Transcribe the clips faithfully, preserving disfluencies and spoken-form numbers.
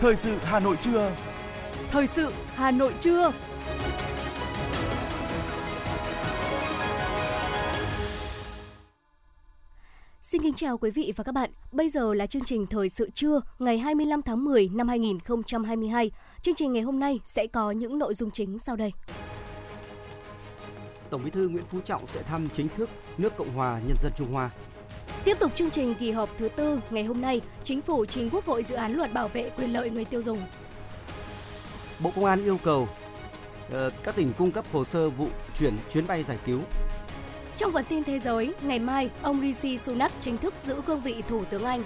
Thời sự Hà Nội trưa. Thời sự Hà Nội trưa. Xin kính chào quý vị và các bạn. Bây giờ là chương trình Thời sự trưa ngày hai mươi lăm tháng mười năm hai nghìn không trăm hai mươi hai. Chương trình ngày hôm nay sẽ có những nội dung chính sau đây. Tổng Bí thư Nguyễn Phú Trọng sẽ thăm chính thức nước Cộng hòa Nhân dân Trung Hoa. Tiếp tục chương trình kỳ họp thứ tư ngày hôm nay, Chính phủ trình Quốc hội dự án luật bảo vệ quyền lợi người tiêu dùng. Bộ Công an yêu cầu uh, các tỉnh cung cấp hồ sơ vụ chuyển chuyến bay giải cứu. Trong phần tin thế giới, ngày mai, ông Rishi Sunak chính thức giữ cương vị Thủ tướng Anh.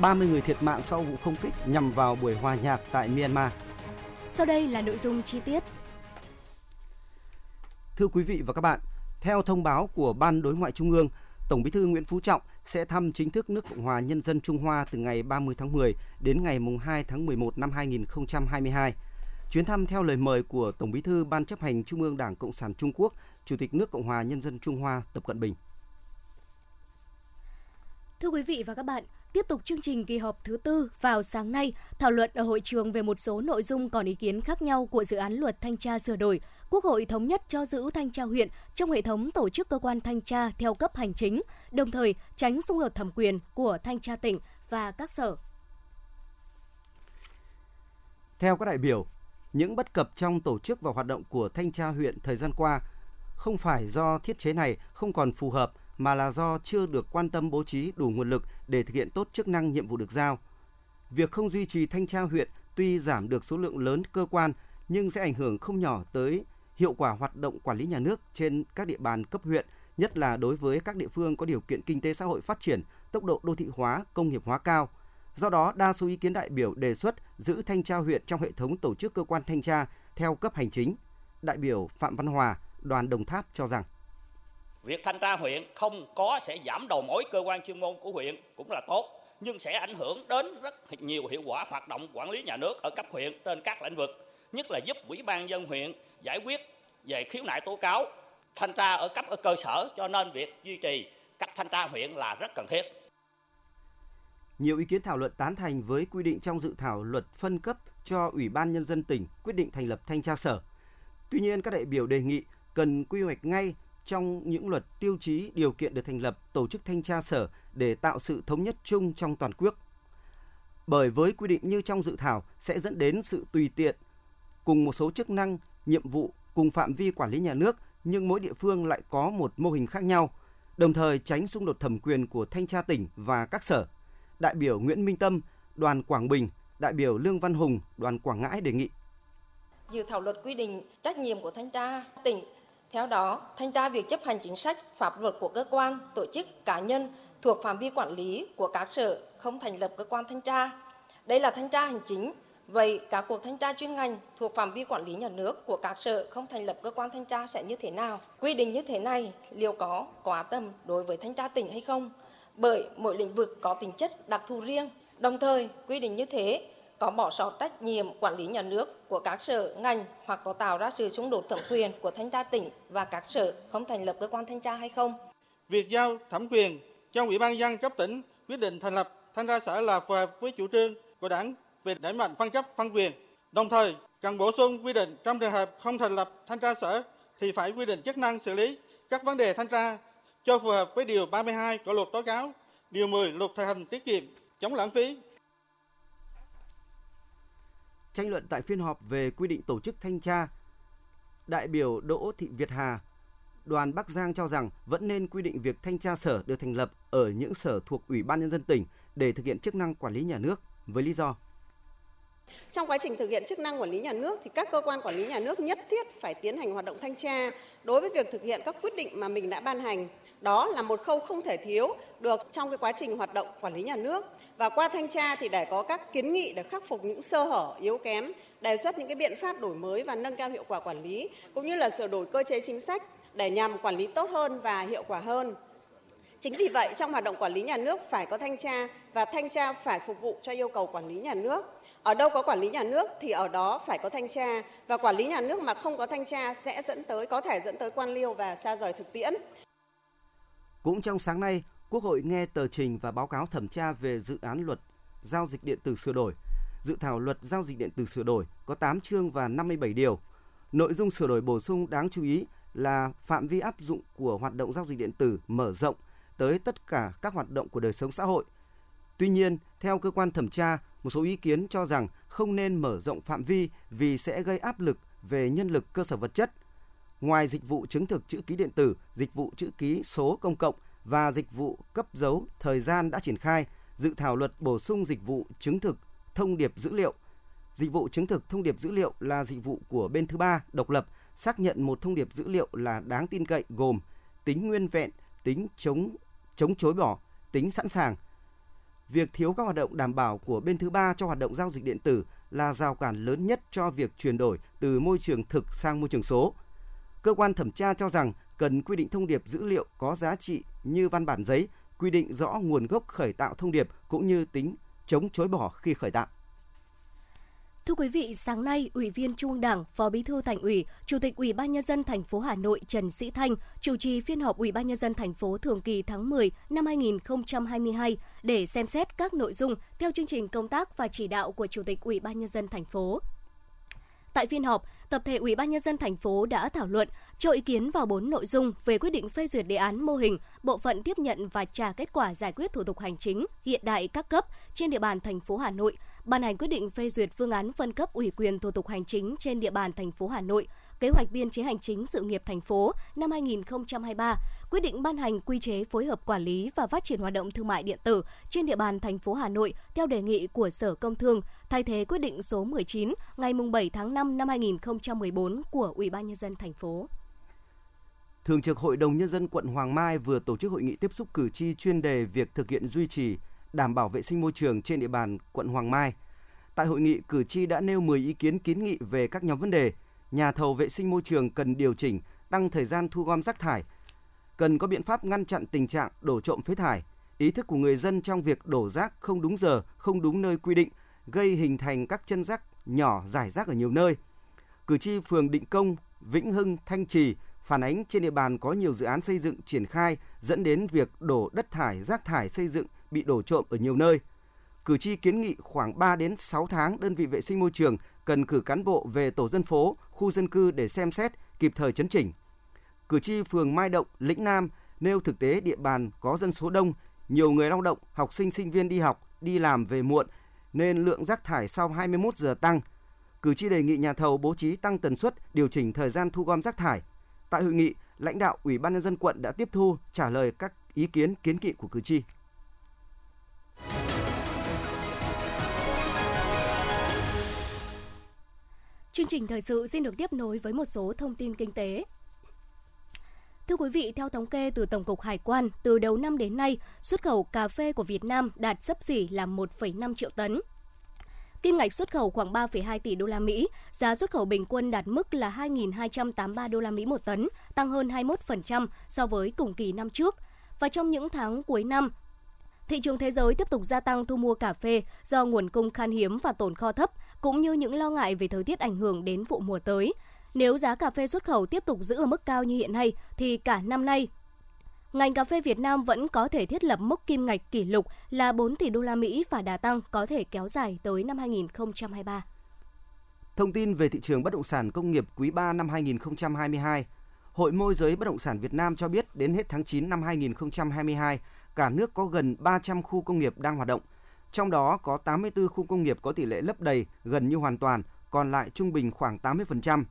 ba mươi người thiệt mạng sau vụ không kích nhằm vào buổi hòa nhạc tại Myanmar. Sau đây là nội dung chi tiết. Thưa quý vị và các bạn, theo thông báo của Ban Đối ngoại Trung ương, Tổng Bí thư Nguyễn Phú Trọng sẽ thăm chính thức nước Cộng hòa Nhân dân Trung Hoa từ ngày ba mươi tháng mười đến ngày hai tháng mười một năm hai nghìn không trăm hai mươi hai. Chuyến thăm theo lời mời của Tổng Bí thư Ban Chấp hành Trung ương Đảng Cộng sản Trung Quốc, Chủ tịch nước Cộng hòa Nhân dân Trung Hoa Tập Cận Bình. Thưa quý vị và các bạn, tiếp tục chương trình kỳ họp thứ tư vào sáng nay, thảo luận ở hội trường về một số nội dung còn ý kiến khác nhau của dự án luật thanh tra sửa đổi. Quốc hội thống nhất cho giữ thanh tra huyện trong hệ thống tổ chức cơ quan thanh tra theo cấp hành chính, đồng thời tránh xung đột thẩm quyền của thanh tra tỉnh và các sở. Theo các đại biểu, những bất cập trong tổ chức và hoạt động của thanh tra huyện thời gian qua không phải do thiết chế này không còn phù hợp, mà là do chưa được quan tâm bố trí đủ nguồn lực để thực hiện tốt chức năng nhiệm vụ được giao. Việc không duy trì thanh tra huyện tuy giảm được số lượng lớn cơ quan, nhưng sẽ ảnh hưởng không nhỏ tới hiệu quả hoạt động quản lý nhà nước trên các địa bàn cấp huyện, nhất là đối với các địa phương có điều kiện kinh tế xã hội phát triển, tốc độ đô thị hóa, công nghiệp hóa cao. Do đó, đa số ý kiến đại biểu đề xuất giữ thanh tra huyện trong hệ thống tổ chức cơ quan thanh tra theo cấp hành chính. Đại biểu Phạm Văn Hòa, đoàn Đồng Tháp cho rằng việc thanh tra huyện không có sẽ giảm đầu mối cơ quan chuyên môn của huyện cũng là tốt, nhưng sẽ ảnh hưởng đến rất nhiều hiệu quả hoạt động quản lý nhà nước ở cấp huyện trên các lĩnh vực, nhất là giúp Ủy ban dân huyện giải quyết về khiếu nại tố cáo, thanh tra ở cấp ở cơ sở, cho nên việc duy trì cấp thanh tra huyện là rất cần thiết. Nhiều ý kiến thảo luận tán thành với quy định trong dự thảo luật phân cấp cho Ủy ban Nhân dân tỉnh quyết định thành lập thanh tra sở. Tuy nhiên, các đại biểu đề nghị cần quy hoạch ngay trong những luật tiêu chí điều kiện được thành lập tổ chức thanh tra sở để tạo sự thống nhất chung trong toàn quốc. Bởi với quy định như trong dự thảo sẽ dẫn đến sự tùy tiện, cùng một số chức năng, nhiệm vụ, cùng phạm vi quản lý nhà nước nhưng mỗi địa phương lại có một mô hình khác nhau, đồng thời tránh xung đột thẩm quyền của thanh tra tỉnh và các sở. Đại biểu Nguyễn Minh Tâm, đoàn Quảng Bình, đại biểu Lương Văn Hùng, đoàn Quảng Ngãi đề nghị. Dự thảo luật quy định trách nhiệm của thanh tra tỉnh. Theo đó, thanh tra việc chấp hành chính sách, pháp luật của cơ quan, tổ chức, cá nhân thuộc phạm vi quản lý của các sở không thành lập cơ quan thanh tra. Đây là thanh tra hành chính. Vậy, các cuộc thanh tra chuyên ngành thuộc phạm vi quản lý nhà nước của các sở không thành lập cơ quan thanh tra sẽ như thế nào? Quy định như thế này liệu có quá tầm đối với thanh tra tỉnh hay không? Bởi mỗi lĩnh vực có tính chất đặc thù riêng. Đồng thời, quy định như thế có bỏ sót trách nhiệm quản lý nhà nước của các sở ngành hoặc có tạo ra sự xung đột thẩm quyền của thanh tra tỉnh và các sở không thành lập cơ quan thanh tra hay không? Việc giao thẩm quyền cho Ủy ban nhân dân cấp tỉnh quyết định thành lập thanh tra sở là phù hợp với chủ trương của Đảng về đẩy mạnh phân cấp phân quyền. Đồng thời, cần bổ sung quy định trong trường hợp không thành lập thanh tra sở thì phải quy định chức năng xử lý các vấn đề thanh tra cho phù hợp với điều ba mươi hai của Luật Tố cáo, điều mười Luật Thực hành tiết kiệm, chống lãng phí. Tranh luận tại phiên họp về quy định tổ chức thanh tra, đại biểu Đỗ Thị Việt Hà, đoàn Bắc Giang cho rằng vẫn nên quy định việc thanh tra sở được thành lập ở những sở thuộc Ủy ban Nhân dân tỉnh để thực hiện chức năng quản lý nhà nước với lý do. Trong quá trình thực hiện chức năng quản lý nhà nước thì các cơ quan quản lý nhà nước nhất thiết phải tiến hành hoạt động thanh tra đối với việc thực hiện các quyết định mà mình đã ban hành. Đó là một khâu không thể thiếu được trong cái quá trình hoạt động quản lý nhà nước. Và qua thanh tra thì để có các kiến nghị để khắc phục những sơ hở, yếu kém, đề xuất những cái biện pháp đổi mới và nâng cao hiệu quả quản lý, cũng như là sửa đổi cơ chế chính sách để nhằm quản lý tốt hơn và hiệu quả hơn. Chính vì vậy, trong hoạt động quản lý nhà nước phải có thanh tra và thanh tra phải phục vụ cho yêu cầu quản lý nhà nước. Ở đâu có quản lý nhà nước thì ở đó phải có thanh tra, và quản lý nhà nước mà không có thanh tra sẽ dẫn tới có thể dẫn tới quan liêu và xa rời thực tiễn. Cũng trong sáng nay, Quốc hội nghe tờ trình và báo cáo thẩm tra về dự án luật giao dịch điện tử sửa đổi. dự thảo luật giao dịch điện tử sửa đổi có tám chương và năm mươi bảy điều. Nội dung sửa đổi bổ sung đáng chú ý là phạm vi áp dụng của hoạt động giao dịch điện tử mở rộng tới tất cả các hoạt động của đời sống xã hội. Tuy nhiên, theo cơ quan thẩm tra, một số ý kiến cho rằng không nên mở rộng phạm vi vì sẽ gây áp lực về nhân lực cơ sở vật chất. Ngoài dịch vụ chứng thực chữ ký điện tử, dịch vụ chữ ký số công cộng và dịch vụ cấp dấu thời gian đã triển khai, dự thảo luật bổ sung dịch vụ chứng thực thông điệp dữ liệu. Dịch vụ chứng thực thông điệp dữ liệu là dịch vụ của bên thứ ba độc lập xác nhận một thông điệp dữ liệu là đáng tin cậy gồm tính nguyên vẹn, tính chống chống chối bỏ, tính sẵn sàng. Việc thiếu các hoạt động đảm bảo của bên thứ ba cho hoạt động giao dịch điện tử là rào cản lớn nhất cho việc chuyển đổi từ môi trường thực sang môi trường số. Cơ quan thẩm tra cho rằng cần quy định thông điệp dữ liệu có giá trị như văn bản giấy, quy định rõ nguồn gốc khởi tạo thông điệp cũng như tính chống chối bỏ khi khởi tạo. Thưa quý vị, sáng nay, Ủy viên Trung ương Đảng, Phó Bí thư Thành ủy, Chủ tịch Ủy ban nhân dân thành phố Hà Nội Trần Sĩ Thanh chủ trì phiên họp Ủy ban nhân dân thành phố thường kỳ tháng mười năm hai nghìn không trăm hai mươi hai để xem xét các nội dung theo chương trình công tác và chỉ đạo của Chủ tịch Ủy ban nhân dân thành phố. Tại phiên họp, tập thể Ủy ban nhân dân thành phố đã thảo luận cho ý kiến vào bốn nội dung về quyết định phê duyệt đề án mô hình, bộ phận tiếp nhận và trả kết quả giải quyết thủ tục hành chính hiện đại các cấp trên địa bàn thành phố Hà Nội, ban hành quyết định phê duyệt phương án phân cấp ủy quyền thủ tục hành chính trên địa bàn thành phố Hà Nội, kế hoạch biên chế hành chính sự nghiệp thành phố năm hai nghìn không trăm hai mươi ba, quyết định ban hành quy chế phối hợp quản lý và phát triển hoạt động thương mại điện tử trên địa bàn thành phố Hà Nội theo đề nghị của Sở Công Thương, thay thế quyết định số mười chín ngày bảy tháng năm năm hai nghìn không trăm mười bốn của Ủy ban nhân dân thành phố. Thường trực Hội đồng nhân dân quận Hoàng Mai vừa tổ chức hội nghị tiếp xúc cử tri chuyên đề việc thực hiện duy trì đảm bảo vệ sinh môi trường trên địa bàn quận Hoàng Mai. Tại hội nghị, cử tri đã nêu mười ý kiến kiến nghị về các nhóm vấn đề. Nhà thầu vệ sinh môi trường cần điều chỉnh, tăng thời gian thu gom rác thải, cần có biện pháp ngăn chặn tình trạng đổ trộm phế thải, ý thức của người dân trong việc đổ rác không đúng giờ, không đúng nơi quy định, gây hình thành các chân rác nhỏ rải rác ở nhiều nơi. Cử tri phường Định Công, Vĩnh Hưng, Thanh Trì phản ánh trên địa bàn có nhiều dự án xây dựng triển khai dẫn đến việc đổ đất thải, rác thải xây dựng bị đổ trộm ở nhiều nơi. Cử tri kiến nghị khoảng ba đến sáu tháng đơn vị vệ sinh môi trường cần cử cán bộ về tổ dân phố, khu dân cư để xem xét, kịp thời chấn chỉnh. Cử tri phường Mai Động, Lĩnh Nam nêu thực tế địa bàn có dân số đông, nhiều người lao động, học sinh sinh viên đi học, đi làm về muộn nên lượng rác thải sau hai mươi mốt giờ tăng. Cử tri đề nghị nhà thầu bố trí tăng tần suất, điều chỉnh thời gian thu gom rác thải. Tại hội nghị, lãnh đạo Ủy ban nhân dân quận đã tiếp thu, trả lời các ý kiến kiến nghị của cử tri. Chương trình thời sự xin được tiếp nối với một số thông tin kinh tế. Thưa quý vị, theo thống kê từ Tổng cục Hải quan, từ đầu năm đến nay, xuất khẩu cà phê của Việt Nam đạt xấp xỉ là một phẩy năm triệu tấn. Kim ngạch xuất khẩu khoảng ba phẩy hai tỷ đô la Mỹ, giá xuất khẩu bình quân đạt mức là hai nghìn hai trăm tám mươi ba đô la Mỹ một tấn, tăng hơn hai mươi mốt phần trăm so với cùng kỳ năm trước. Và trong những tháng cuối năm, thị trường thế giới tiếp tục gia tăng thu mua cà phê do nguồn cung khan hiếm và tồn kho thấp, cũng như những lo ngại về thời tiết ảnh hưởng đến vụ mùa tới. Nếu giá cà phê xuất khẩu tiếp tục giữ ở mức cao như hiện nay, thì cả năm nay, ngành cà phê Việt Nam vẫn có thể thiết lập mức kim ngạch kỷ lục là bốn tỷ đô la Mỹ và đà tăng có thể kéo dài tới năm hai nghìn không trăm hai mươi ba. Thông tin về thị trường bất động sản công nghiệp quý ba năm hai nghìn không trăm hai mươi hai, Hội môi giới bất động sản Việt Nam cho biết đến hết tháng chín năm hai nghìn không trăm hai mươi hai, cả nước có gần ba trăm khu công nghiệp đang hoạt động. Trong đó có tám mươi tư khu công nghiệp có tỷ lệ lấp đầy gần như hoàn toàn, còn lại trung bình khoảng tám mươi phần trăm.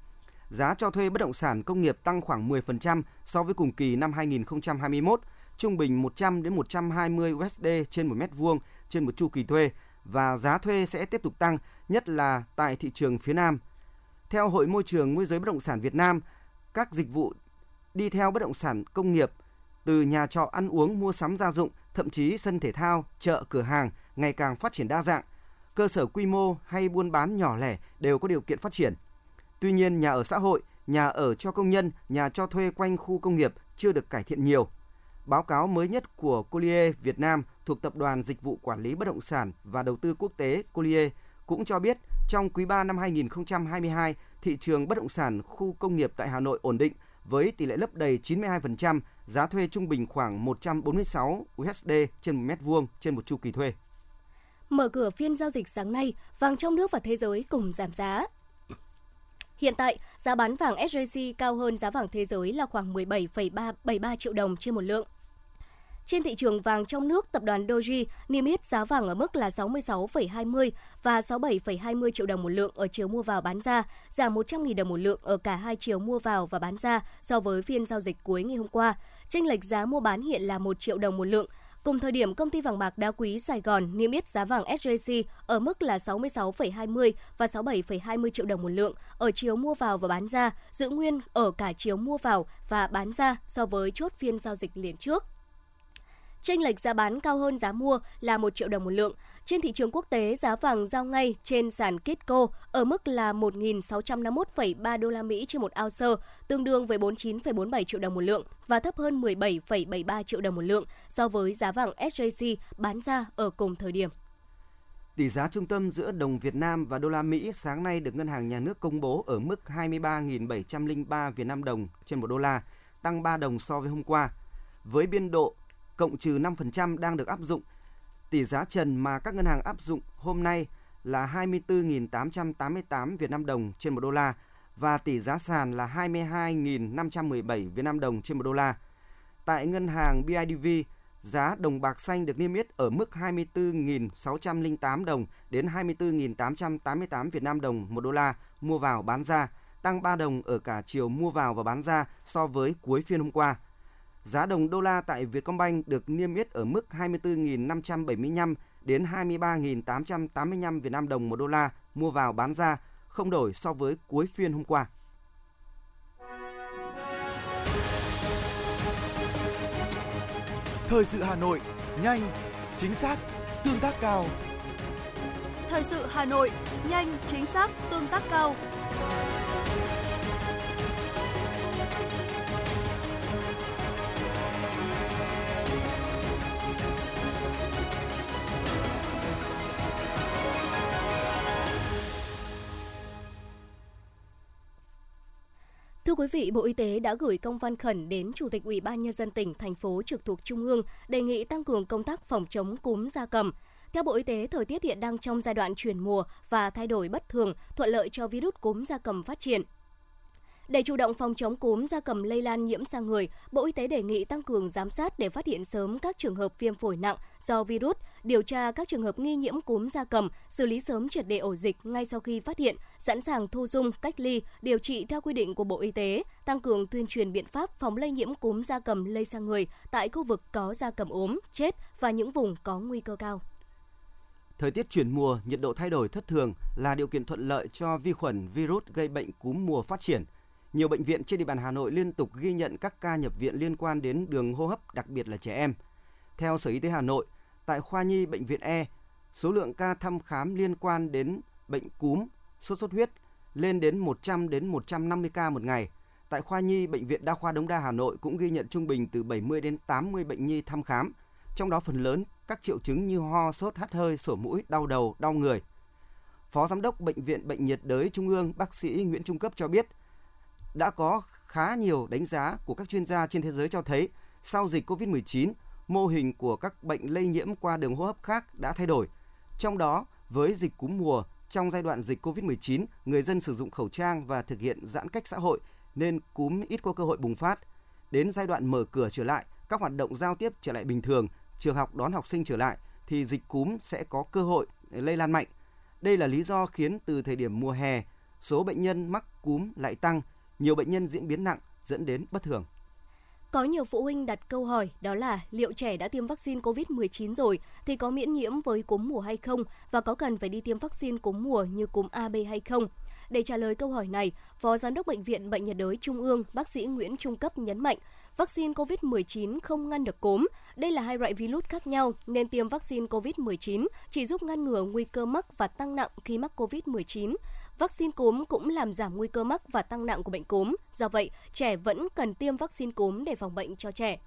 Giá cho thuê bất động sản công nghiệp tăng khoảng mười phần trăm so với cùng kỳ năm hai nghìn không trăm hai mươi mốt, trung bình một trăm đến một trăm hai mươi đô la trên một mét vuông trên một chu kỳ thuê, và giá thuê sẽ tiếp tục tăng, nhất là tại thị trường phía Nam. Theo Hội Môi trường Môi giới Bất động sản Việt Nam, các dịch vụ đi theo bất động sản công nghiệp từ nhà trọ, ăn uống, mua sắm gia dụng, thậm chí sân thể thao, chợ, cửa hàng ngày càng phát triển đa dạng. Cơ sở quy mô hay buôn bán nhỏ lẻ đều có điều kiện phát triển. Tuy nhiên, nhà ở xã hội, nhà ở cho công nhân, nhà cho thuê quanh khu công nghiệp chưa được cải thiện nhiều. Báo cáo mới nhất của Colliers Việt Nam thuộc Tập đoàn Dịch vụ Quản lý Bất động sản và Đầu tư Quốc tế Colliers cũng cho biết trong quý ba năm hai nghìn không trăm hai mươi hai, thị trường bất động sản khu công nghiệp tại Hà Nội ổn định với tỷ lệ lấp đầy chín mươi hai phần trăm, giá thuê trung bình khoảng một trăm bốn mươi sáu đô la trên một mét vuông trên một chu kỳ thuê. Mở cửa phiên giao dịch sáng nay, vàng trong nước và thế giới cùng giảm giá. Hiện tại, giá bán vàng ét gi xê cao hơn giá vàng thế giới là khoảng mười bảy phẩy ba bảy ba triệu đồng trên một lượng. Trên thị trường vàng trong nước, tập đoàn Doji niêm yết giá vàng ở mức là sáu mươi sáu phẩy hai mươi và sáu mươi bảy phẩy hai mươi triệu đồng một lượng ở chiều mua vào bán ra, giảm một trăm nghìn đồng một lượng ở cả hai chiều mua vào và bán ra so với phiên giao dịch cuối ngày hôm qua. Chênh lệch giá mua bán hiện là một triệu đồng một lượng. Cùng thời điểm, công ty vàng bạc đá quý Sài Gòn niêm yết giá vàng ét gi xê ở mức là sáu mươi sáu phẩy hai mươi và sáu mươi bảy phẩy hai mươi triệu đồng một lượng ở chiều mua vào và bán ra, giữ nguyên ở cả chiều mua vào và bán ra so với chốt phiên giao dịch liền trước. Chênh lệch giá bán cao hơn giá mua là một triệu đồng một lượng. Trên thị trường quốc tế, giá vàng giao ngay trên sàn Kitco ở mức là một nghìn sáu trăm năm mươi mốt phẩy ba đô la Mỹ trên một ounce, tương đương với bốn mươi chín phẩy bốn mươi bảy triệu đồng một lượng và thấp hơn mười bảy phẩy bảy mươi ba triệu đồng một lượng so với giá vàng ét gi xê bán ra ở cùng thời điểm. Tỷ giá trung tâm giữa đồng Việt Nam và đô la Mỹ sáng nay được Ngân hàng Nhà nước công bố ở mức hai mươi ba nghìn bảy trăm lẻ ba Việt Nam đồng trên một đô la, tăng ba đồng so với hôm qua. Với biên độ cộng trừ năm phần trăm đang được áp dụng, tỷ giá trần mà các ngân hàng áp dụng hôm nay là hai mươi tư nghìn tám trăm tám mươi tám Việt Nam đồng trên một đô la và tỷ giá sàn là hai mươi hai nghìn năm trăm mười bảy Việt Nam đồng trên một đô la. Tại ngân hàng bê i đê vê, giá đồng bạc xanh được niêm yết ở mức hai mươi tư nghìn sáu trăm lẻ tám đồng đến hai mươi tư nghìn tám trăm tám mươi tám Việt Nam đồng một đô la mua vào bán ra, tăng ba đồng ở cả chiều mua vào và bán ra so với cuối phiên hôm qua. Giá đồng đô la tại Vietcombank được niêm yết ở mức hai mươi tư nghìn năm trăm bảy mươi lăm đến hai mươi ba nghìn tám trăm tám mươi lăm Việt Nam đồng một đô la mua vào bán ra, không đổi so với cuối phiên hôm qua. Thời sự Hà Nội, nhanh, chính xác, tương tác cao. Thời sự Hà Nội, nhanh, chính xác, tương tác cao. Thưa quý vị, Bộ Y tế đã gửi công văn khẩn đến Chủ tịch Ủy ban Nhân dân tỉnh, thành phố trực thuộc Trung ương đề nghị tăng cường công tác phòng chống cúm gia cầm. Theo Bộ Y tế, thời tiết hiện đang trong giai đoạn chuyển mùa và thay đổi bất thường, thuận lợi cho virus cúm gia cầm phát triển. Để chủ động phòng chống cúm gia cầm lây lan nhiễm sang người, Bộ Y tế đề nghị tăng cường giám sát để phát hiện sớm các trường hợp viêm phổi nặng do virus, điều tra các trường hợp nghi nhiễm cúm gia cầm, xử lý sớm triệt để ổ dịch ngay sau khi phát hiện, sẵn sàng thu dung, cách ly, điều trị theo quy định của Bộ Y tế, tăng cường tuyên truyền biện pháp phòng lây nhiễm cúm gia cầm lây sang người tại khu vực có gia cầm ốm, chết và những vùng có nguy cơ cao. Thời tiết chuyển mùa, nhiệt độ thay đổi thất thường là điều kiện thuận lợi cho vi khuẩn, virus gây bệnh cúm mùa phát triển. Nhiều bệnh viện trên địa bàn Hà Nội liên tục ghi nhận các ca nhập viện liên quan đến đường hô hấp, đặc biệt là trẻ em. Theo Sở Y tế Hà Nội, tại khoa nhi Bệnh viện E, số lượng ca thăm khám liên quan đến bệnh cúm, sốt xuất huyết lên đến một trăm đến một trăm năm mươi ca một ngày. Tại khoa nhi Bệnh viện Đa khoa Đống Đa Hà Nội cũng ghi nhận trung bình từ bảy mươi đến tám mươi bệnh nhi thăm khám, trong đó phần lớn các triệu chứng như ho, sốt, hắt hơi, sổ mũi, đau đầu, đau người. Phó Giám đốc Bệnh viện Bệnh nhiệt đới Trung ương, bác sĩ Nguyễn Trung Cấp cho biết, đã có khá nhiều đánh giá của các chuyên gia trên thế giới cho thấy sau dịch covid mười chín, mô hình của các bệnh lây nhiễm qua đường hô hấp khác đã thay đổi. Trong đó, với dịch cúm mùa, trong giai đoạn dịch covid mười chín, người dân sử dụng khẩu trang và thực hiện giãn cách xã hội nên cúm ít có cơ hội bùng phát. Đến giai đoạn mở cửa trở lại, các hoạt động giao tiếp trở lại bình thường, trường học đón học sinh trở lại thì dịch cúm sẽ có cơ hội lây lan mạnh. Đây là lý do khiến từ thời điểm mùa hè, số bệnh nhân mắc cúm lại tăng. Nhiều bệnh nhân diễn biến nặng dẫn đến bất thường. Có nhiều phụ huynh đặt câu hỏi đó là liệu trẻ đã tiêm vaccine covid mười chín rồi thì có miễn nhiễm với cúm mùa hay không và có cần phải đi tiêm vaccine cúm mùa như cúm A, B hay không? Để trả lời câu hỏi này, Phó Giám đốc Bệnh viện Bệnh nhiệt đới Trung ương, bác sĩ Nguyễn Trung Cấp nhấn mạnh, vaccine covid mười chín không ngăn được cúm. Đây là hai loại virus khác nhau nên tiêm vaccine covid mười chín chỉ giúp ngăn ngừa nguy cơ mắc và tăng nặng khi mắc covid mười chín. Vaccine cúm cũng làm giảm nguy cơ mắc và tăng nặng của bệnh cúm. Do vậy, trẻ vẫn cần tiêm vaccine cúm để phòng bệnh cho trẻ.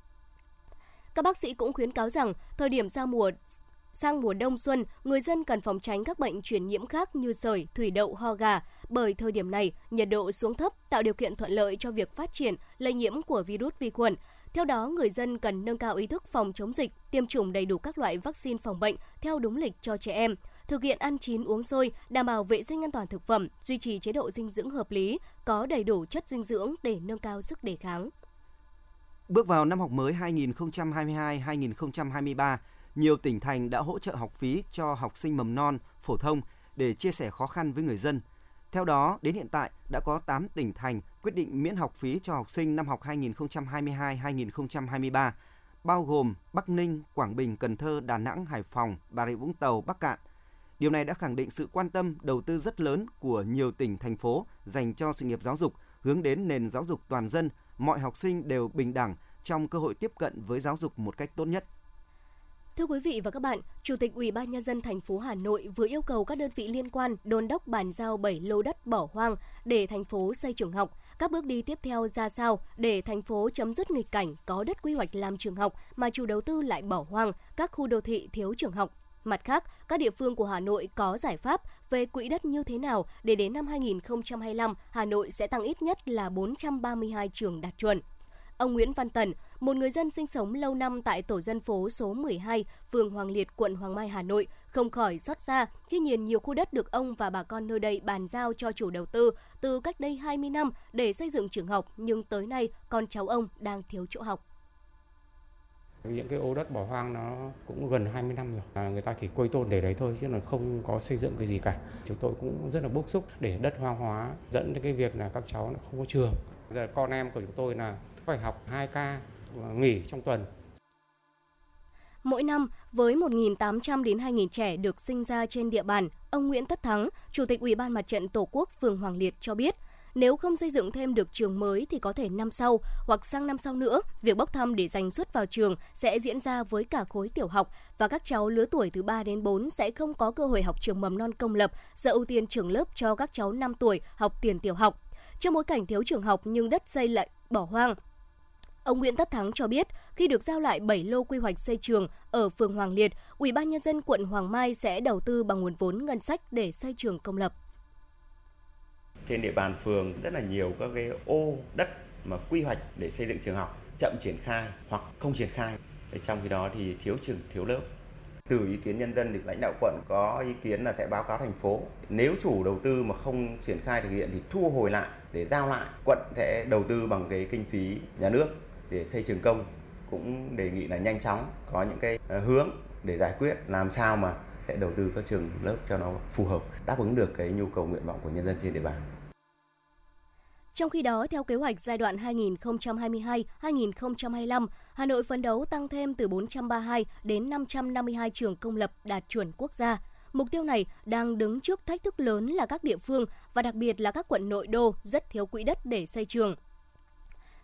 Các bác sĩ cũng khuyến cáo rằng, thời điểm giao mùa sang mùa đông xuân, người dân cần phòng tránh các bệnh truyền nhiễm khác như sởi, thủy đậu, ho gà, bởi thời điểm này nhiệt độ xuống thấp tạo điều kiện thuận lợi cho việc phát triển lây nhiễm của virus vi khuẩn. Theo đó, người dân cần nâng cao ý thức phòng chống dịch, tiêm chủng đầy đủ các loại vaccine phòng bệnh theo đúng lịch cho trẻ em, thực hiện ăn chín uống sôi, đảm bảo vệ sinh an toàn thực phẩm, duy trì chế độ dinh dưỡng hợp lý, có đầy đủ chất dinh dưỡng để nâng cao sức đề kháng. Bước vào năm học mới hai nghìn không trăm hai mươi hai - hai nghìn không trăm hai mươi ba, nhiều tỉnh thành đã hỗ trợ học phí cho học sinh mầm non, phổ thông để chia sẻ khó khăn với người dân. Theo đó, đến hiện tại đã có tám tỉnh thành quyết định miễn học phí cho học sinh năm học hai nghìn không trăm hai mươi hai - hai nghìn không trăm hai mươi ba, bao gồm Bắc Ninh, Quảng Bình, Cần Thơ, Đà Nẵng, Hải Phòng, Bà Rịa Vũng Tàu, Bắc Kạn. Điều này đã khẳng định sự quan tâm, đầu tư rất lớn của nhiều tỉnh, thành phố dành cho sự nghiệp giáo dục, hướng đến nền giáo dục toàn dân, mọi học sinh đều bình đẳng trong cơ hội tiếp cận với giáo dục một cách tốt nhất. Thưa quý vị và các bạn, Chủ tịch Ủy ban Nhân dân thành phố Hà Nội vừa yêu cầu các đơn vị liên quan đôn đốc bàn giao bảy lô đất bỏ hoang để thành phố xây trường học. Các bước đi tiếp theo ra sao để thành phố chấm dứt nghịch cảnh có đất quy hoạch làm trường học mà chủ đầu tư lại bỏ hoang, các khu đô thị thiếu trường học? Mặt khác, các địa phương của Hà Nội có giải pháp về quỹ đất như thế nào để đến năm hai nghìn không trăm hai mươi lăm, Hà Nội sẽ tăng ít nhất là bốn trăm ba mươi hai trường đạt chuẩn. Ông Nguyễn Văn Tần, một người dân sinh sống lâu năm tại tổ dân phố số mười hai, phường Hoàng Liệt, quận Hoàng Mai, Hà Nội, không khỏi xót xa khi nhìn nhiều khu đất được ông và bà con nơi đây bàn giao cho chủ đầu tư từ cách đây hai mươi năm để xây dựng trường học, nhưng tới nay con cháu ông đang thiếu chỗ học. Những cái ô đất bỏ hoang nó cũng gần hai mươi năm rồi, à, người ta thì quây tôn để đấy thôi chứ là không có xây dựng cái gì cả. Chúng tôi cũng rất là bức xúc để đất hoang hóa dẫn đến cái việc là các cháu nó không có trường. Giờ con em của chúng tôi là phải học hai ca nghỉ trong tuần. Mỗi năm, với một nghìn tám trăm đến hai nghìn trẻ được sinh ra trên địa bàn, ông Nguyễn Tất Thắng, Chủ tịch Ủy ban Mặt trận Tổ quốc phường Hoàng Liệt cho biết, nếu không xây dựng thêm được trường mới thì có thể năm sau hoặc sang năm sau nữa, việc bốc thăm để giành suất vào trường sẽ diễn ra với cả khối tiểu học và các cháu lứa tuổi từ ba đến bốn sẽ không có cơ hội học trường mầm non công lập, do ưu tiên trường lớp cho các cháu năm tuổi học tiền tiểu học. Trong bối cảnh thiếu trường học nhưng đất xây lại bỏ hoang, ông Nguyễn Tất Thắng cho biết, khi được giao lại bảy lô quy hoạch xây trường ở phường Hoàng Liệt, Ủy ban Nhân dân quận Hoàng Mai sẽ đầu tư bằng nguồn vốn ngân sách để xây trường công lập. Trên địa bàn phường rất là nhiều các cái ô đất mà quy hoạch để xây dựng trường học, chậm triển khai hoặc không triển khai. Trong khi đó thì thiếu trường, thiếu lớp. Từ ý kiến nhân dân thì lãnh đạo quận có ý kiến là sẽ báo cáo thành phố. Nếu chủ đầu tư mà không triển khai thực hiện thì thu hồi lại để giao lại. Quận sẽ đầu tư bằng cái kinh phí nhà nước để xây trường công. Cũng đề nghị là nhanh chóng có những cái hướng để giải quyết làm sao mà sẽ đầu tư các trường lớp cho nó phù hợp, đáp ứng được cái nhu cầu nguyện vọng của nhân dân trên địa bàn. Trong khi đó, theo kế hoạch giai đoạn hai nghìn không trăm hai mươi hai - hai nghìn không trăm hai mươi lăm, Hà Nội phấn đấu tăng thêm từ bốn trăm ba mươi hai đến năm trăm năm mươi hai trường công lập đạt chuẩn quốc gia. Mục tiêu này đang đứng trước thách thức lớn là các địa phương và đặc biệt là các quận nội đô rất thiếu quỹ đất để xây trường.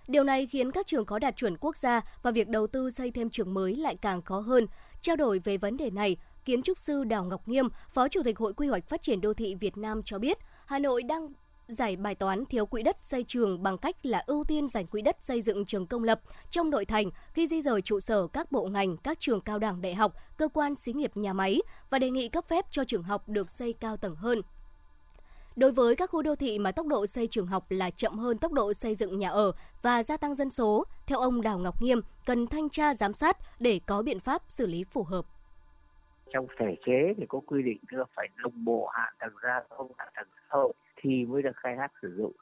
Điều này khiến các trường có đạt chuẩn quốc gia và việc đầu tư xây thêm trường mới lại càng khó hơn. Trao đổi về vấn đề này, kiến trúc sư Đào Ngọc Nghiêm, Phó Chủ tịch Hội Quy hoạch Phát triển Đô thị Việt Nam cho biết, Hà Nội đang giải bài toán thiếu quỹ đất xây trường bằng cách là ưu tiên dành quỹ đất xây dựng trường công lập trong nội thành khi di rời trụ sở các bộ ngành, các trường cao đẳng đại học, cơ quan xí nghiệp nhà máy và đề nghị cấp phép cho trường học được xây cao tầng hơn. Đối với các khu đô thị mà tốc độ xây trường học là chậm hơn tốc độ xây dựng nhà ở và gia tăng dân số, theo ông Đào Ngọc Nghiêm, cần thanh tra giám sát để có biện pháp xử lý phù hợp. Trong thể chế thì có quy định là phải đồng bộ hạ tầng giao thông, hạ tầng xã hội thì mới được khai thác sử dụng.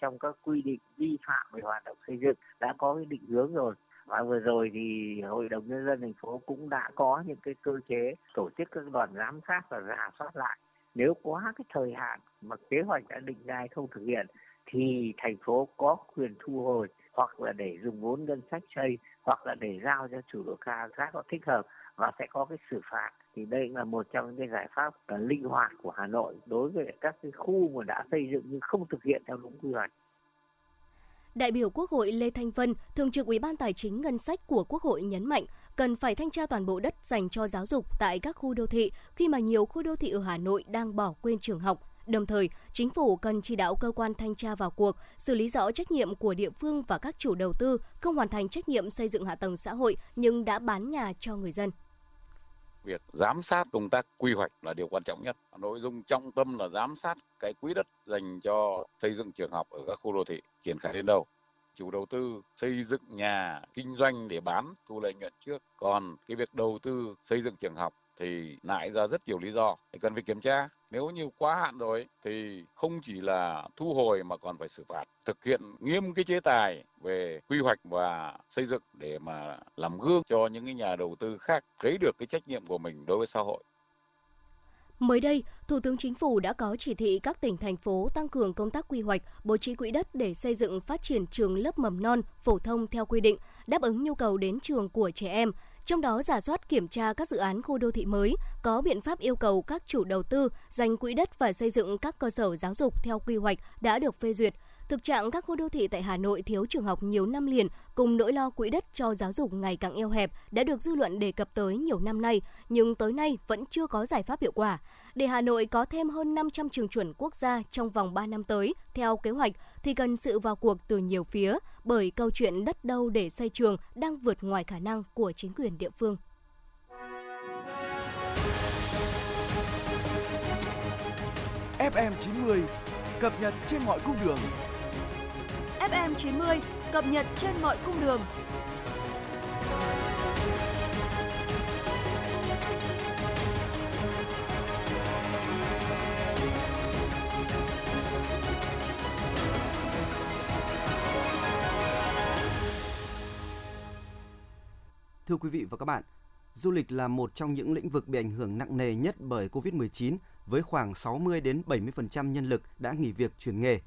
Trong các quy định vi phạm về hoạt động xây dựng đã có cái định hướng rồi. Và vừa rồi thì Hội đồng Nhân dân thành phố cũng đã có những cái cơ chế tổ chức các đoàn giám sát và rà soát lại. Nếu quá cái thời hạn mà kế hoạch đã định ra không thực hiện thì thành phố có quyền thu hồi hoặc là để dùng vốn ngân sách xây hoặc là để giao cho chủ đầu tư khác có thích hợp và sẽ có cái xử phạt. Thì đây là một trong những giải pháp linh hoạt của Hà Nội đối với các cái khu mà đã xây dựng nhưng không thực hiện theo đúng quy hoạch. Đại biểu Quốc hội Lê Thanh Vân, Thường trực Ủy ban Tài chính Ngân sách của Quốc hội nhấn mạnh cần phải thanh tra toàn bộ đất dành cho giáo dục tại các khu đô thị khi mà nhiều khu đô thị ở Hà Nội đang bỏ quên trường học. Đồng thời, chính phủ cần chỉ đạo cơ quan thanh tra vào cuộc, xử lý rõ trách nhiệm của địa phương và các chủ đầu tư không hoàn thành trách nhiệm xây dựng hạ tầng xã hội nhưng đã bán nhà cho người dân. Việc giám sát công tác quy hoạch là điều quan trọng nhất. Nội dung trọng tâm là giám sát cái quỹ đất dành cho xây dựng trường học ở các khu đô thị triển khai đến đâu. chủ đầu tư xây dựng nhà, kinh doanh để bán, thu lợi nhuận trước. Còn cái việc đầu tư xây dựng trường học thì nại ra rất nhiều lý do, thì cần phải kiểm tra. Nếu như quá hạn rồi thì không chỉ là thu hồi mà còn phải xử phạt. Thực hiện nghiêm cái chế tài về quy hoạch và xây dựng để mà làm gương cho những cái nhà đầu tư khác thấy được cái trách nhiệm của mình đối với xã hội. Mới đây, Thủ tướng Chính phủ đã có chỉ thị các tỉnh, thành phố tăng cường công tác quy hoạch, bố trí quỹ đất để xây dựng phát triển trường lớp mầm non, phổ thông theo quy định, đáp ứng nhu cầu đến trường của trẻ em. Trong đó rà soát kiểm tra các dự án khu đô thị mới, có biện pháp yêu cầu các chủ đầu tư dành quỹ đất và xây dựng các cơ sở giáo dục theo quy hoạch đã được phê duyệt. Thực trạng các khu đô thị tại Hà Nội thiếu trường học nhiều năm liền cùng nỗi lo quỹ đất cho giáo dục ngày càng eo hẹp đã được dư luận đề cập tới nhiều năm nay, nhưng tới nay vẫn chưa có giải pháp hiệu quả. Để Hà Nội có thêm hơn năm trăm trường chuẩn quốc gia trong vòng ba năm tới, theo kế hoạch, thì cần sự vào cuộc từ nhiều phía, bởi câu chuyện đất đâu để xây trường đang vượt ngoài khả năng của chính quyền địa phương. ép em chín mươi, cập nhật trên mọi cung đường. ép em chín mươi, cập nhật trên mọi cung đường. Thưa quý vị và các bạn, du lịch là một trong những lĩnh vực bị ảnh hưởng nặng nề nhất bởi cô vít mười chín, với khoảng sáu mươi đến bảy mươi phần trăm nhân lực đã nghỉ việc chuyển nghề.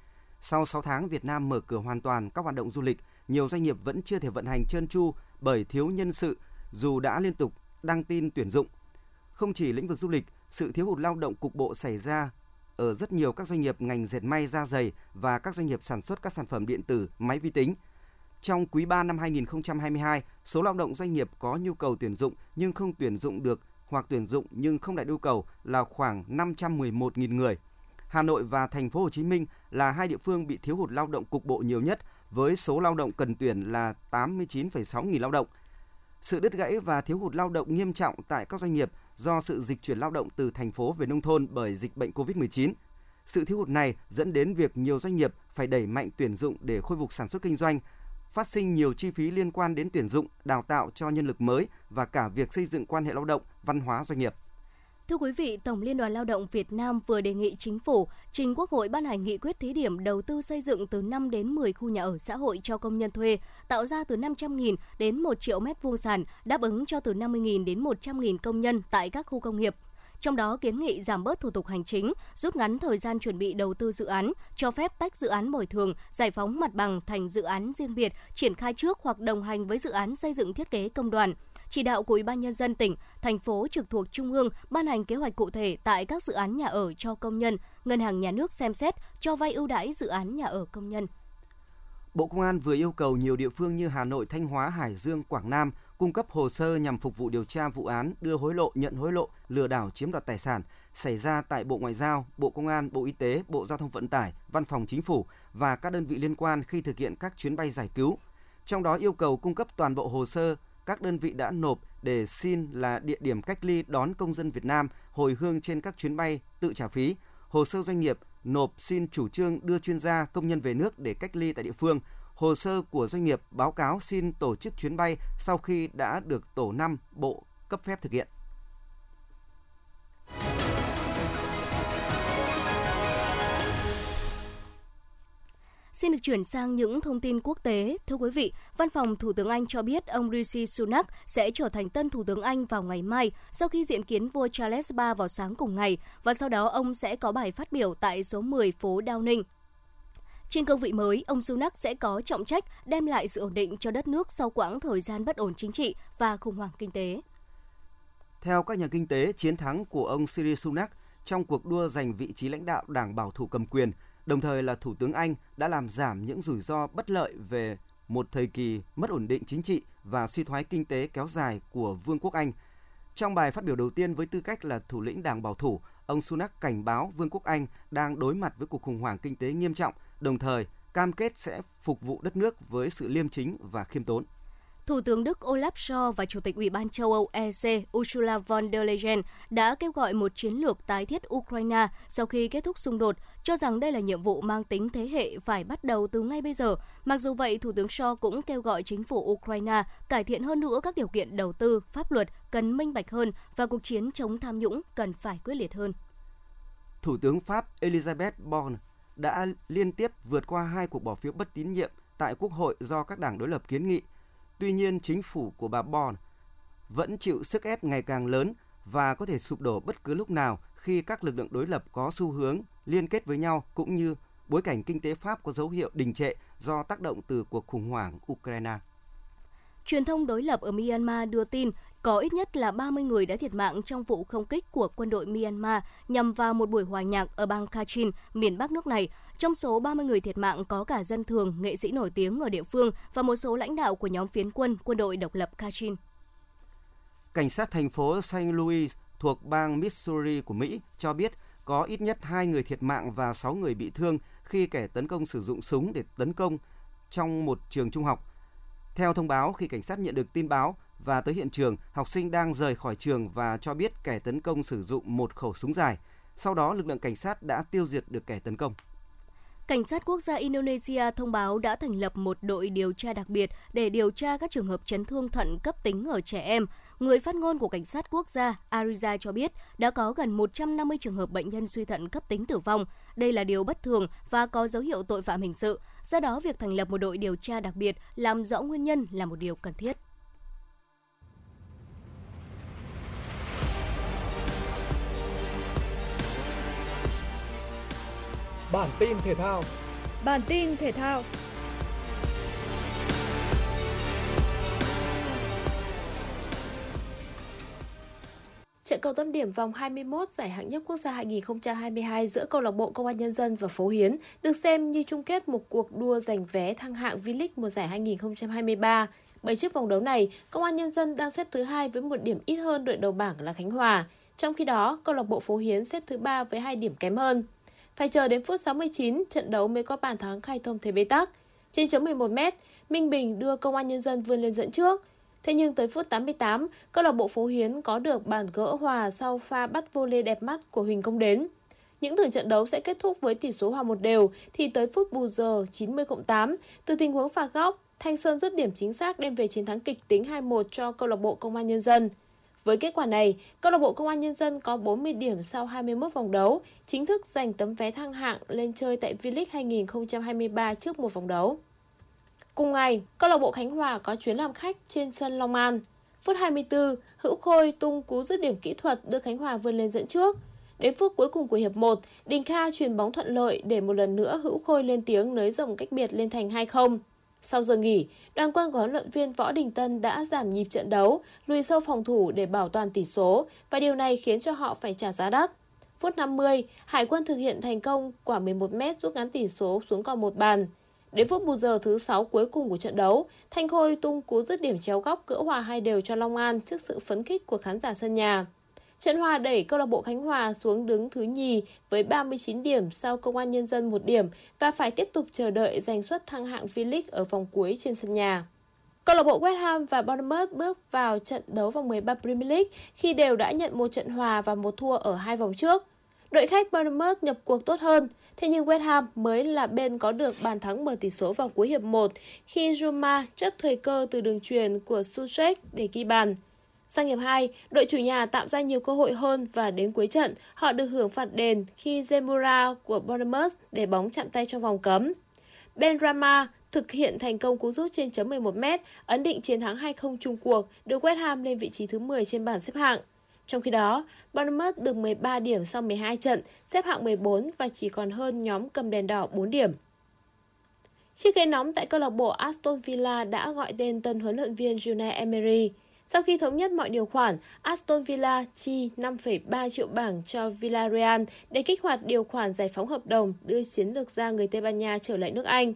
Sau sáu tháng Việt Nam mở cửa hoàn toàn các hoạt động du lịch, nhiều doanh nghiệp vẫn chưa thể vận hành trơn tru bởi thiếu nhân sự, dù đã liên tục đăng tin tuyển dụng. Không chỉ lĩnh vực du lịch, sự thiếu hụt lao động cục bộ xảy ra ở rất nhiều các doanh nghiệp ngành dệt may, da giày và các doanh nghiệp sản xuất các sản phẩm điện tử, máy vi tính. Trong quý ba năm hai nghìn không trăm hai mươi hai, số lao động doanh nghiệp có nhu cầu tuyển dụng nhưng không tuyển dụng được hoặc tuyển dụng nhưng không đạt yêu cầu là khoảng năm trăm mười một nghìn người. Hà Nội và Thành phố Hồ Chí Minh là hai địa phương bị thiếu hụt lao động cục bộ nhiều nhất, với số lao động cần tuyển là tám mươi chín phẩy sáu nghìn lao động. Sự đứt gãy và thiếu hụt lao động nghiêm trọng tại các doanh nghiệp do sự dịch chuyển lao động từ thành phố về nông thôn bởi dịch bệnh cô vít mười chín. Sự thiếu hụt này dẫn đến việc nhiều doanh nghiệp phải đẩy mạnh tuyển dụng để khôi phục sản xuất kinh doanh, phát sinh nhiều chi phí liên quan đến tuyển dụng, đào tạo cho nhân lực mới và cả việc xây dựng quan hệ lao động, văn hóa doanh nghiệp. Thưa quý vị, Tổng Liên đoàn Lao động Việt Nam vừa đề nghị Chính phủ trình Quốc hội ban hành nghị quyết thí điểm đầu tư xây dựng từ năm đến mười khu nhà ở xã hội cho công nhân thuê, tạo ra từ năm trăm nghìn đến một triệu mét vuông sàn, đáp ứng cho từ năm mươi nghìn đến một trăm nghìn công nhân tại các khu công nghiệp. Trong đó kiến nghị giảm bớt thủ tục hành chính, rút ngắn thời gian chuẩn bị đầu tư dự án, cho phép tách dự án bồi thường, giải phóng mặt bằng thành dự án riêng biệt, triển khai trước hoặc đồng hành với dự án xây dựng thiết kế công đoàn. Chỉ đạo của Ủy ban Nhân dân tỉnh, thành phố trực thuộc Trung ương ban hành kế hoạch cụ thể tại các dự án nhà ở cho công nhân, Ngân hàng Nhà nước xem xét cho vay ưu đãi dự án nhà ở công nhân. Bộ Công an vừa yêu cầu nhiều địa phương như Hà Nội, Thanh Hóa, Hải Dương, Quảng Nam cung cấp hồ sơ nhằm phục vụ điều tra vụ án đưa hối lộ, nhận hối lộ, lừa đảo chiếm đoạt tài sản xảy ra tại Bộ Ngoại giao, Bộ Công an, Bộ Y tế, Bộ Giao thông Vận tải, Văn phòng Chính phủ và các đơn vị liên quan khi thực hiện các chuyến bay giải cứu. Trong đó yêu cầu cung cấp toàn bộ hồ sơ các đơn vị đã nộp để xin là địa điểm cách ly đón công dân Việt Nam hồi hương trên các chuyến bay tự trả phí, hồ sơ doanh nghiệp nộp xin chủ trương đưa chuyên gia công nhân về nước để cách ly tại địa phương, hồ sơ của doanh nghiệp báo cáo xin tổ chức chuyến bay sau khi đã được tổ năm bộ cấp phép thực hiện. Xin được chuyển sang những thông tin quốc tế. Thưa quý vị, Văn phòng Thủ tướng Anh cho biết ông Rishi Sunak sẽ trở thành tân Thủ tướng Anh vào ngày mai sau khi diện kiến vua Charles ba vào sáng cùng ngày, và sau đó ông sẽ có bài phát biểu tại số mười phố Downing. Trên cương vị mới, ông Sunak sẽ có trọng trách đem lại sự ổn định cho đất nước sau quãng thời gian bất ổn chính trị và khủng hoảng kinh tế. Theo các nhà kinh tế, chiến thắng của ông Rishi Sunak trong cuộc đua giành vị trí lãnh đạo đảng bảo thủ cầm quyền, đồng thời là Thủ tướng Anh, đã làm giảm những rủi ro bất lợi về một thời kỳ mất ổn định chính trị và suy thoái kinh tế kéo dài của Vương quốc Anh. Trong bài phát biểu đầu tiên với tư cách là thủ lĩnh đảng bảo thủ, ông Sunak cảnh báo Vương quốc Anh đang đối mặt với cuộc khủng hoảng kinh tế nghiêm trọng, đồng thời cam kết sẽ phục vụ đất nước với sự liêm chính và khiêm tốn. Thủ tướng Đức Olaf Scholz và Chủ tịch Ủy ban châu Âu E C Ursula von der Leyen đã kêu gọi một chiến lược tái thiết Ukraine sau khi kết thúc xung đột, cho rằng đây là nhiệm vụ mang tính thế hệ phải bắt đầu từ ngay bây giờ. Mặc dù vậy, Thủ tướng Scholz cũng kêu gọi chính phủ Ukraine cải thiện hơn nữa các điều kiện đầu tư, pháp luật cần minh bạch hơn và cuộc chiến chống tham nhũng cần phải quyết liệt hơn. Thủ tướng Pháp Elisabeth Borne đã liên tiếp vượt qua hai cuộc bỏ phiếu bất tín nhiệm tại Quốc hội do các đảng đối lập kiến nghị. Tuy nhiên, chính phủ của bà Borne vẫn chịu sức ép ngày càng lớn và có thể sụp đổ bất cứ lúc nào khi các lực lượng đối lập có xu hướng liên kết với nhau, cũng như bối cảnh kinh tế Pháp có dấu hiệu đình trệ do tác động từ cuộc khủng hoảng Ukraine. Truyền thông đối lập ở Myanmar đưa tin có ít nhất là ba mươi người đã thiệt mạng trong vụ không kích của quân đội Myanmar nhằm vào một buổi hòa nhạc ở bang Kachin, miền Bắc nước này. Trong số ba mươi người thiệt mạng có cả dân thường, nghệ sĩ nổi tiếng ở địa phương và một số lãnh đạo của nhóm phiến quân, quân đội độc lập Kachin. Cảnh sát thành phố Saint Louis thuộc bang Missouri của Mỹ cho biết có ít nhất hai người thiệt mạng và sáu người bị thương khi kẻ tấn công sử dụng súng để tấn công trong một trường trung học. Theo thông báo, khi cảnh sát nhận được tin báo và tới hiện trường, học sinh đang rời khỏi trường và cho biết kẻ tấn công sử dụng một khẩu súng dài. Sau đó, lực lượng cảnh sát đã tiêu diệt được kẻ tấn công. Cảnh sát quốc gia Indonesia thông báo đã thành lập một đội điều tra đặc biệt để điều tra các trường hợp chấn thương thận cấp tính ở trẻ em. Người phát ngôn của cảnh sát quốc gia Ariza cho biết đã có gần một trăm năm mươi trường hợp bệnh nhân suy thận cấp tính tử vong. Đây là điều bất thường và có dấu hiệu tội phạm hình sự. Do đó, việc thành lập một đội điều tra đặc biệt làm rõ nguyên nhân là một điều cần thiết. Bản tin thể thao. Bản tin thể thao. Trận cầu tâm điểm vòng hai mươi mốt giải hạng nhất quốc gia hai nghìn không trăm hai mươi hai giữa câu lạc bộ Công an Nhân dân và Phố Hiến được xem như chung kết một cuộc đua giành vé thăng hạng V-League mùa giải hai nghìn không trăm hai mươi ba. Bởi trước vòng đấu này, Công an Nhân dân đang xếp thứ hai với một điểm ít hơn đội đầu bảng là Khánh Hòa. Trong khi đó, câu lạc bộ Phố Hiến xếp thứ ba với hai điểm kém hơn. Phải chờ đến phút sáu mươi chín, trận đấu mới có bàn thắng khai thông thế bế tắc. Trên chấm mười một mét, Minh Bình đưa Công an Nhân dân vươn lên dẫn trước. Thế nhưng tới phút tám mươi tám, câu lạc bộ Phố Hiến có được bàn gỡ hòa sau pha bắt volley đẹp mắt của Huỳnh Công Đến. Những tưởng trận đấu sẽ kết thúc với tỷ số hòa một đều, thì tới phút bù giờ chín mươi cộng tám, từ tình huống phạt góc, Thanh Sơn dứt điểm chính xác đem về chiến thắng kịch tính hai một cho câu lạc bộ Công an Nhân dân. Với kết quả này, câu lạc bộ Công an Nhân dân có bốn mươi điểm sau hai mươi mốt vòng đấu, chính thức giành tấm vé thăng hạng lên chơi tại V-League hai nghìn không trăm hai mươi ba trước một vòng đấu. Cùng ngày, câu lạc bộ Khánh Hòa có chuyến làm khách trên sân Long An. Phút hai mươi tư, Hữu Khôi tung cú dứt điểm kỹ thuật đưa Khánh Hòa vươn lên dẫn trước. Đến phút cuối cùng của hiệp một, Đình Kha chuyền bóng thuận lợi để một lần nữa Hữu Khôi lên tiếng nới rộng cách biệt lên thành hai không. Sau giờ nghỉ, đoàn quân của huấn luyện viên Võ Đình Tân đã giảm nhịp trận đấu, lùi sâu phòng thủ để bảo toàn tỷ số và điều này khiến cho họ phải trả giá đắt. Phút năm mươi, Hải Quân thực hiện thành công quả mười một mét rút ngắn tỷ số xuống còn một bàn. Đến phút bù giờ thứ sáu cuối cùng của trận đấu, Thanh Khôi tung cú dứt điểm chéo góc gỡ hòa hai đều cho Long An trước sự phấn khích của khán giả sân nhà. Trận hòa đẩy câu lạc bộ Khánh Hòa xuống đứng thứ nhì với ba mươi chín điểm sau Công an Nhân dân một điểm và phải tiếp tục chờ đợi giành suất thăng hạng V-League ở vòng cuối trên sân nhà. Câu lạc bộ West Ham và Bournemouth bước vào trận đấu vòng mười ba Premier League khi đều đã nhận một trận hòa và một thua ở hai vòng trước. Đội khách Bournemouth nhập cuộc tốt hơn, thế nhưng West Ham mới là bên có được bàn thắng mở tỷ số vào cuối hiệp một khi Roma chấp thời cơ từ đường chuyền của Soucek để ghi bàn. Sang hiệp hai, đội chủ nhà tạo ra nhiều cơ hội hơn và đến cuối trận, họ được hưởng phạt đền khi Zemura của Bournemouth để bóng chạm tay trong vòng cấm. Benrahma thực hiện thành công cú rút trên chấm mười một mét, ấn định chiến thắng hai không chung cuộc, đưa West Ham lên vị trí thứ mười trên bảng xếp hạng. Trong khi đó, Bournemouth được mười ba điểm sau mười hai trận, xếp hạng mười bốn và chỉ còn hơn nhóm cầm đèn đỏ bốn điểm. Chiếc ghế nóng tại câu lạc bộ Aston Villa đã gọi tên tân huấn luyện viên Unai Emery. Sau khi thống nhất mọi điều khoản, Aston Villa chi năm phẩy ba triệu bảng cho Villarreal để kích hoạt điều khoản giải phóng hợp đồng đưa chiến lược gia người Tây Ban Nha trở lại nước Anh.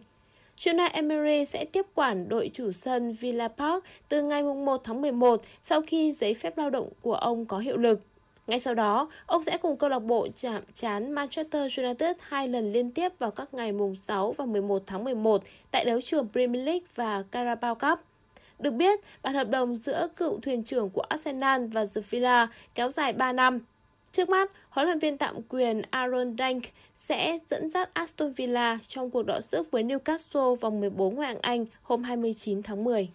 Unai Emery sẽ tiếp quản đội chủ sân Villa Park từ ngày mùng một tháng mười một sau khi giấy phép lao động của ông có hiệu lực. Ngay sau đó, ông sẽ cùng câu lạc bộ chạm trán Manchester United hai lần liên tiếp vào các ngày mùng sáu và mười một tháng mười một tại đấu trường Premier League và Carabao Cup. Được biết, bản hợp đồng giữa cựu thuyền trưởng của Arsenal và The Villa kéo dài ba năm. Trước mắt, huấn luyện viên tạm quyền Aaron Finch sẽ dẫn dắt Aston Villa trong cuộc đọ sức với Newcastle vòng mười bốn Ngoại hạng Anh hôm hai mươi chín tháng mười.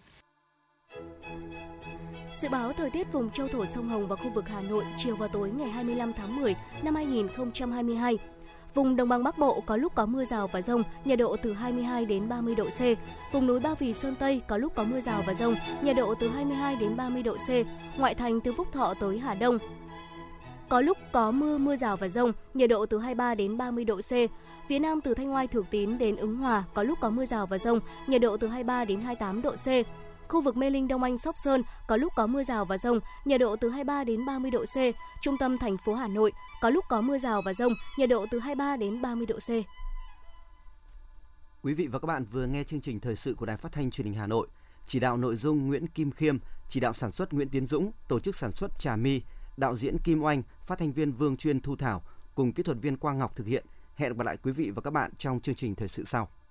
Dự báo thời tiết vùng châu thổ sông Hồng và khu vực Hà Nội chiều và tối ngày hai mươi lăm tháng mười năm hai nghìn không trăm hai mươi hai. Vùng Đồng bằng Bắc Bộ có lúc có mưa rào và dông, nhiệt độ từ hai mươi hai đến ba mươi độ C. Vùng núi Ba Vì Sơn Tây có lúc có mưa rào và dông, nhiệt độ từ hai mươi hai đến ba mươi độ C. Ngoại thành từ Phúc Thọ tới Hà Đông có lúc có mưa, mưa rào và dông, nhiệt độ từ hai mươi ba đến ba mươi độ C. Phía Nam từ Thanh Oai, Thường Tín đến Ứng Hòa có lúc có mưa rào và dông, nhiệt độ từ hai mươi ba đến hai mươi tám độ C. Khu vực Mê Linh, Đông Anh, Sóc Sơn có lúc có mưa rào và dông, nhiệt độ từ hai mươi ba đến ba mươi độ C. Trung tâm thành phố Hà Nội có lúc có mưa rào và dông, nhiệt độ từ hai mươi ba đến ba mươi độ C. Quý vị và các bạn vừa nghe chương trình thời sự của Đài Phát thanh Truyền hình Hà Nội. Chỉ đạo nội dung Nguyễn Kim Khiêm, chỉ đạo sản xuất Nguyễn Tiến Dũng, tổ chức sản xuất Trà My, đạo diễn Kim Oanh, phát thanh viên Vương Chuyên Thu Thảo cùng kỹ thuật viên Quang Ngọc thực hiện. Hẹn gặp lại quý vị và các bạn trong chương trình thời sự sau.